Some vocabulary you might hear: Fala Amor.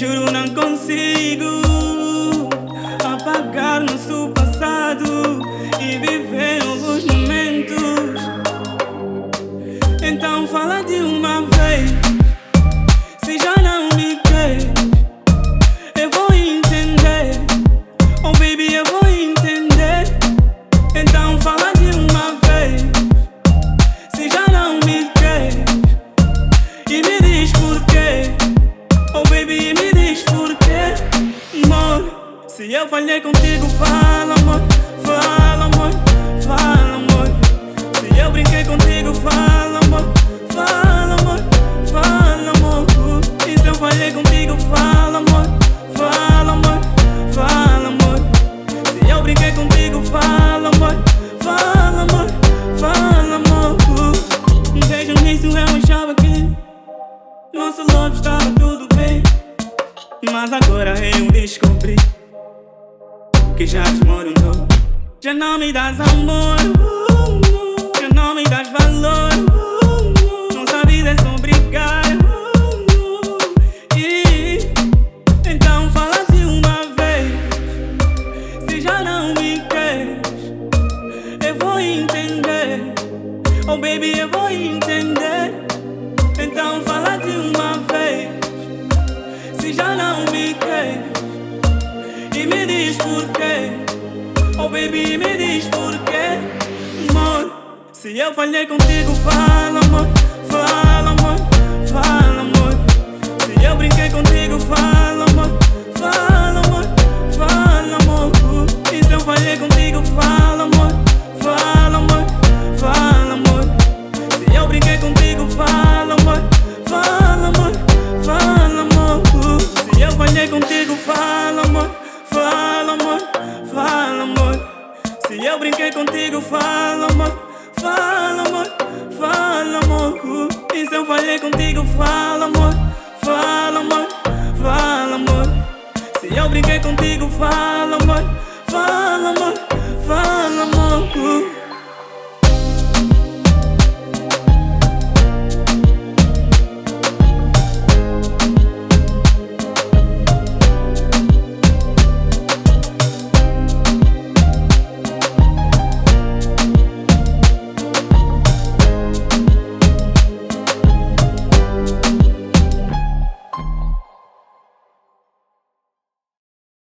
juro não consigo apagar nosso passado e viver novos momentos. Então fala de uma vez, se já não me quer, eu vou entender. Oh baby, eu vou entender. Então fala de uma vez, se já não me quer, e me diz porquê. Oh baby, me diz porquê. Amor, se eu falhei contigo, fala amor, fala amor, fala amor. Se eu brinquei contigo, fala amor, fala amor, fala amor. E se eu falhei contigo, fala amor, fala amor, fala amor. Se eu brinquei contigo, fala amor, fala amor, fala amor. Desde o início eu achava que nosso love estava tudo bem, mas agora eu descobri que já desmoronou. Já não me dás amor, já não me dás valor. Nossa vida é só brigar. Então fala de uma vez, se já não me queres, eu vou entender. Oh baby, eu vou entender. Então fala de uma vez, se já não me queres, e me diz porquê. Oh baby, me diz porquê. Amor, se eu falhei contigo, fala amor, fala amor, fala amor. Se eu brinquei contigo, fala amor, fala amor, fala amor. E se eu falhei contigo, fala amor, fala amor, fala amor. Se eu brinquei contigo, fala amor, fala amor, fala amor. Se eu falhei contigo, fala amor, fala amor, fala amor. Se eu brinquei contigo, fala amor, fala amor, fala amor. E se eu falhei contigo, fala amor, fala amor, fala amor. Se eu brinquei contigo, fala amor.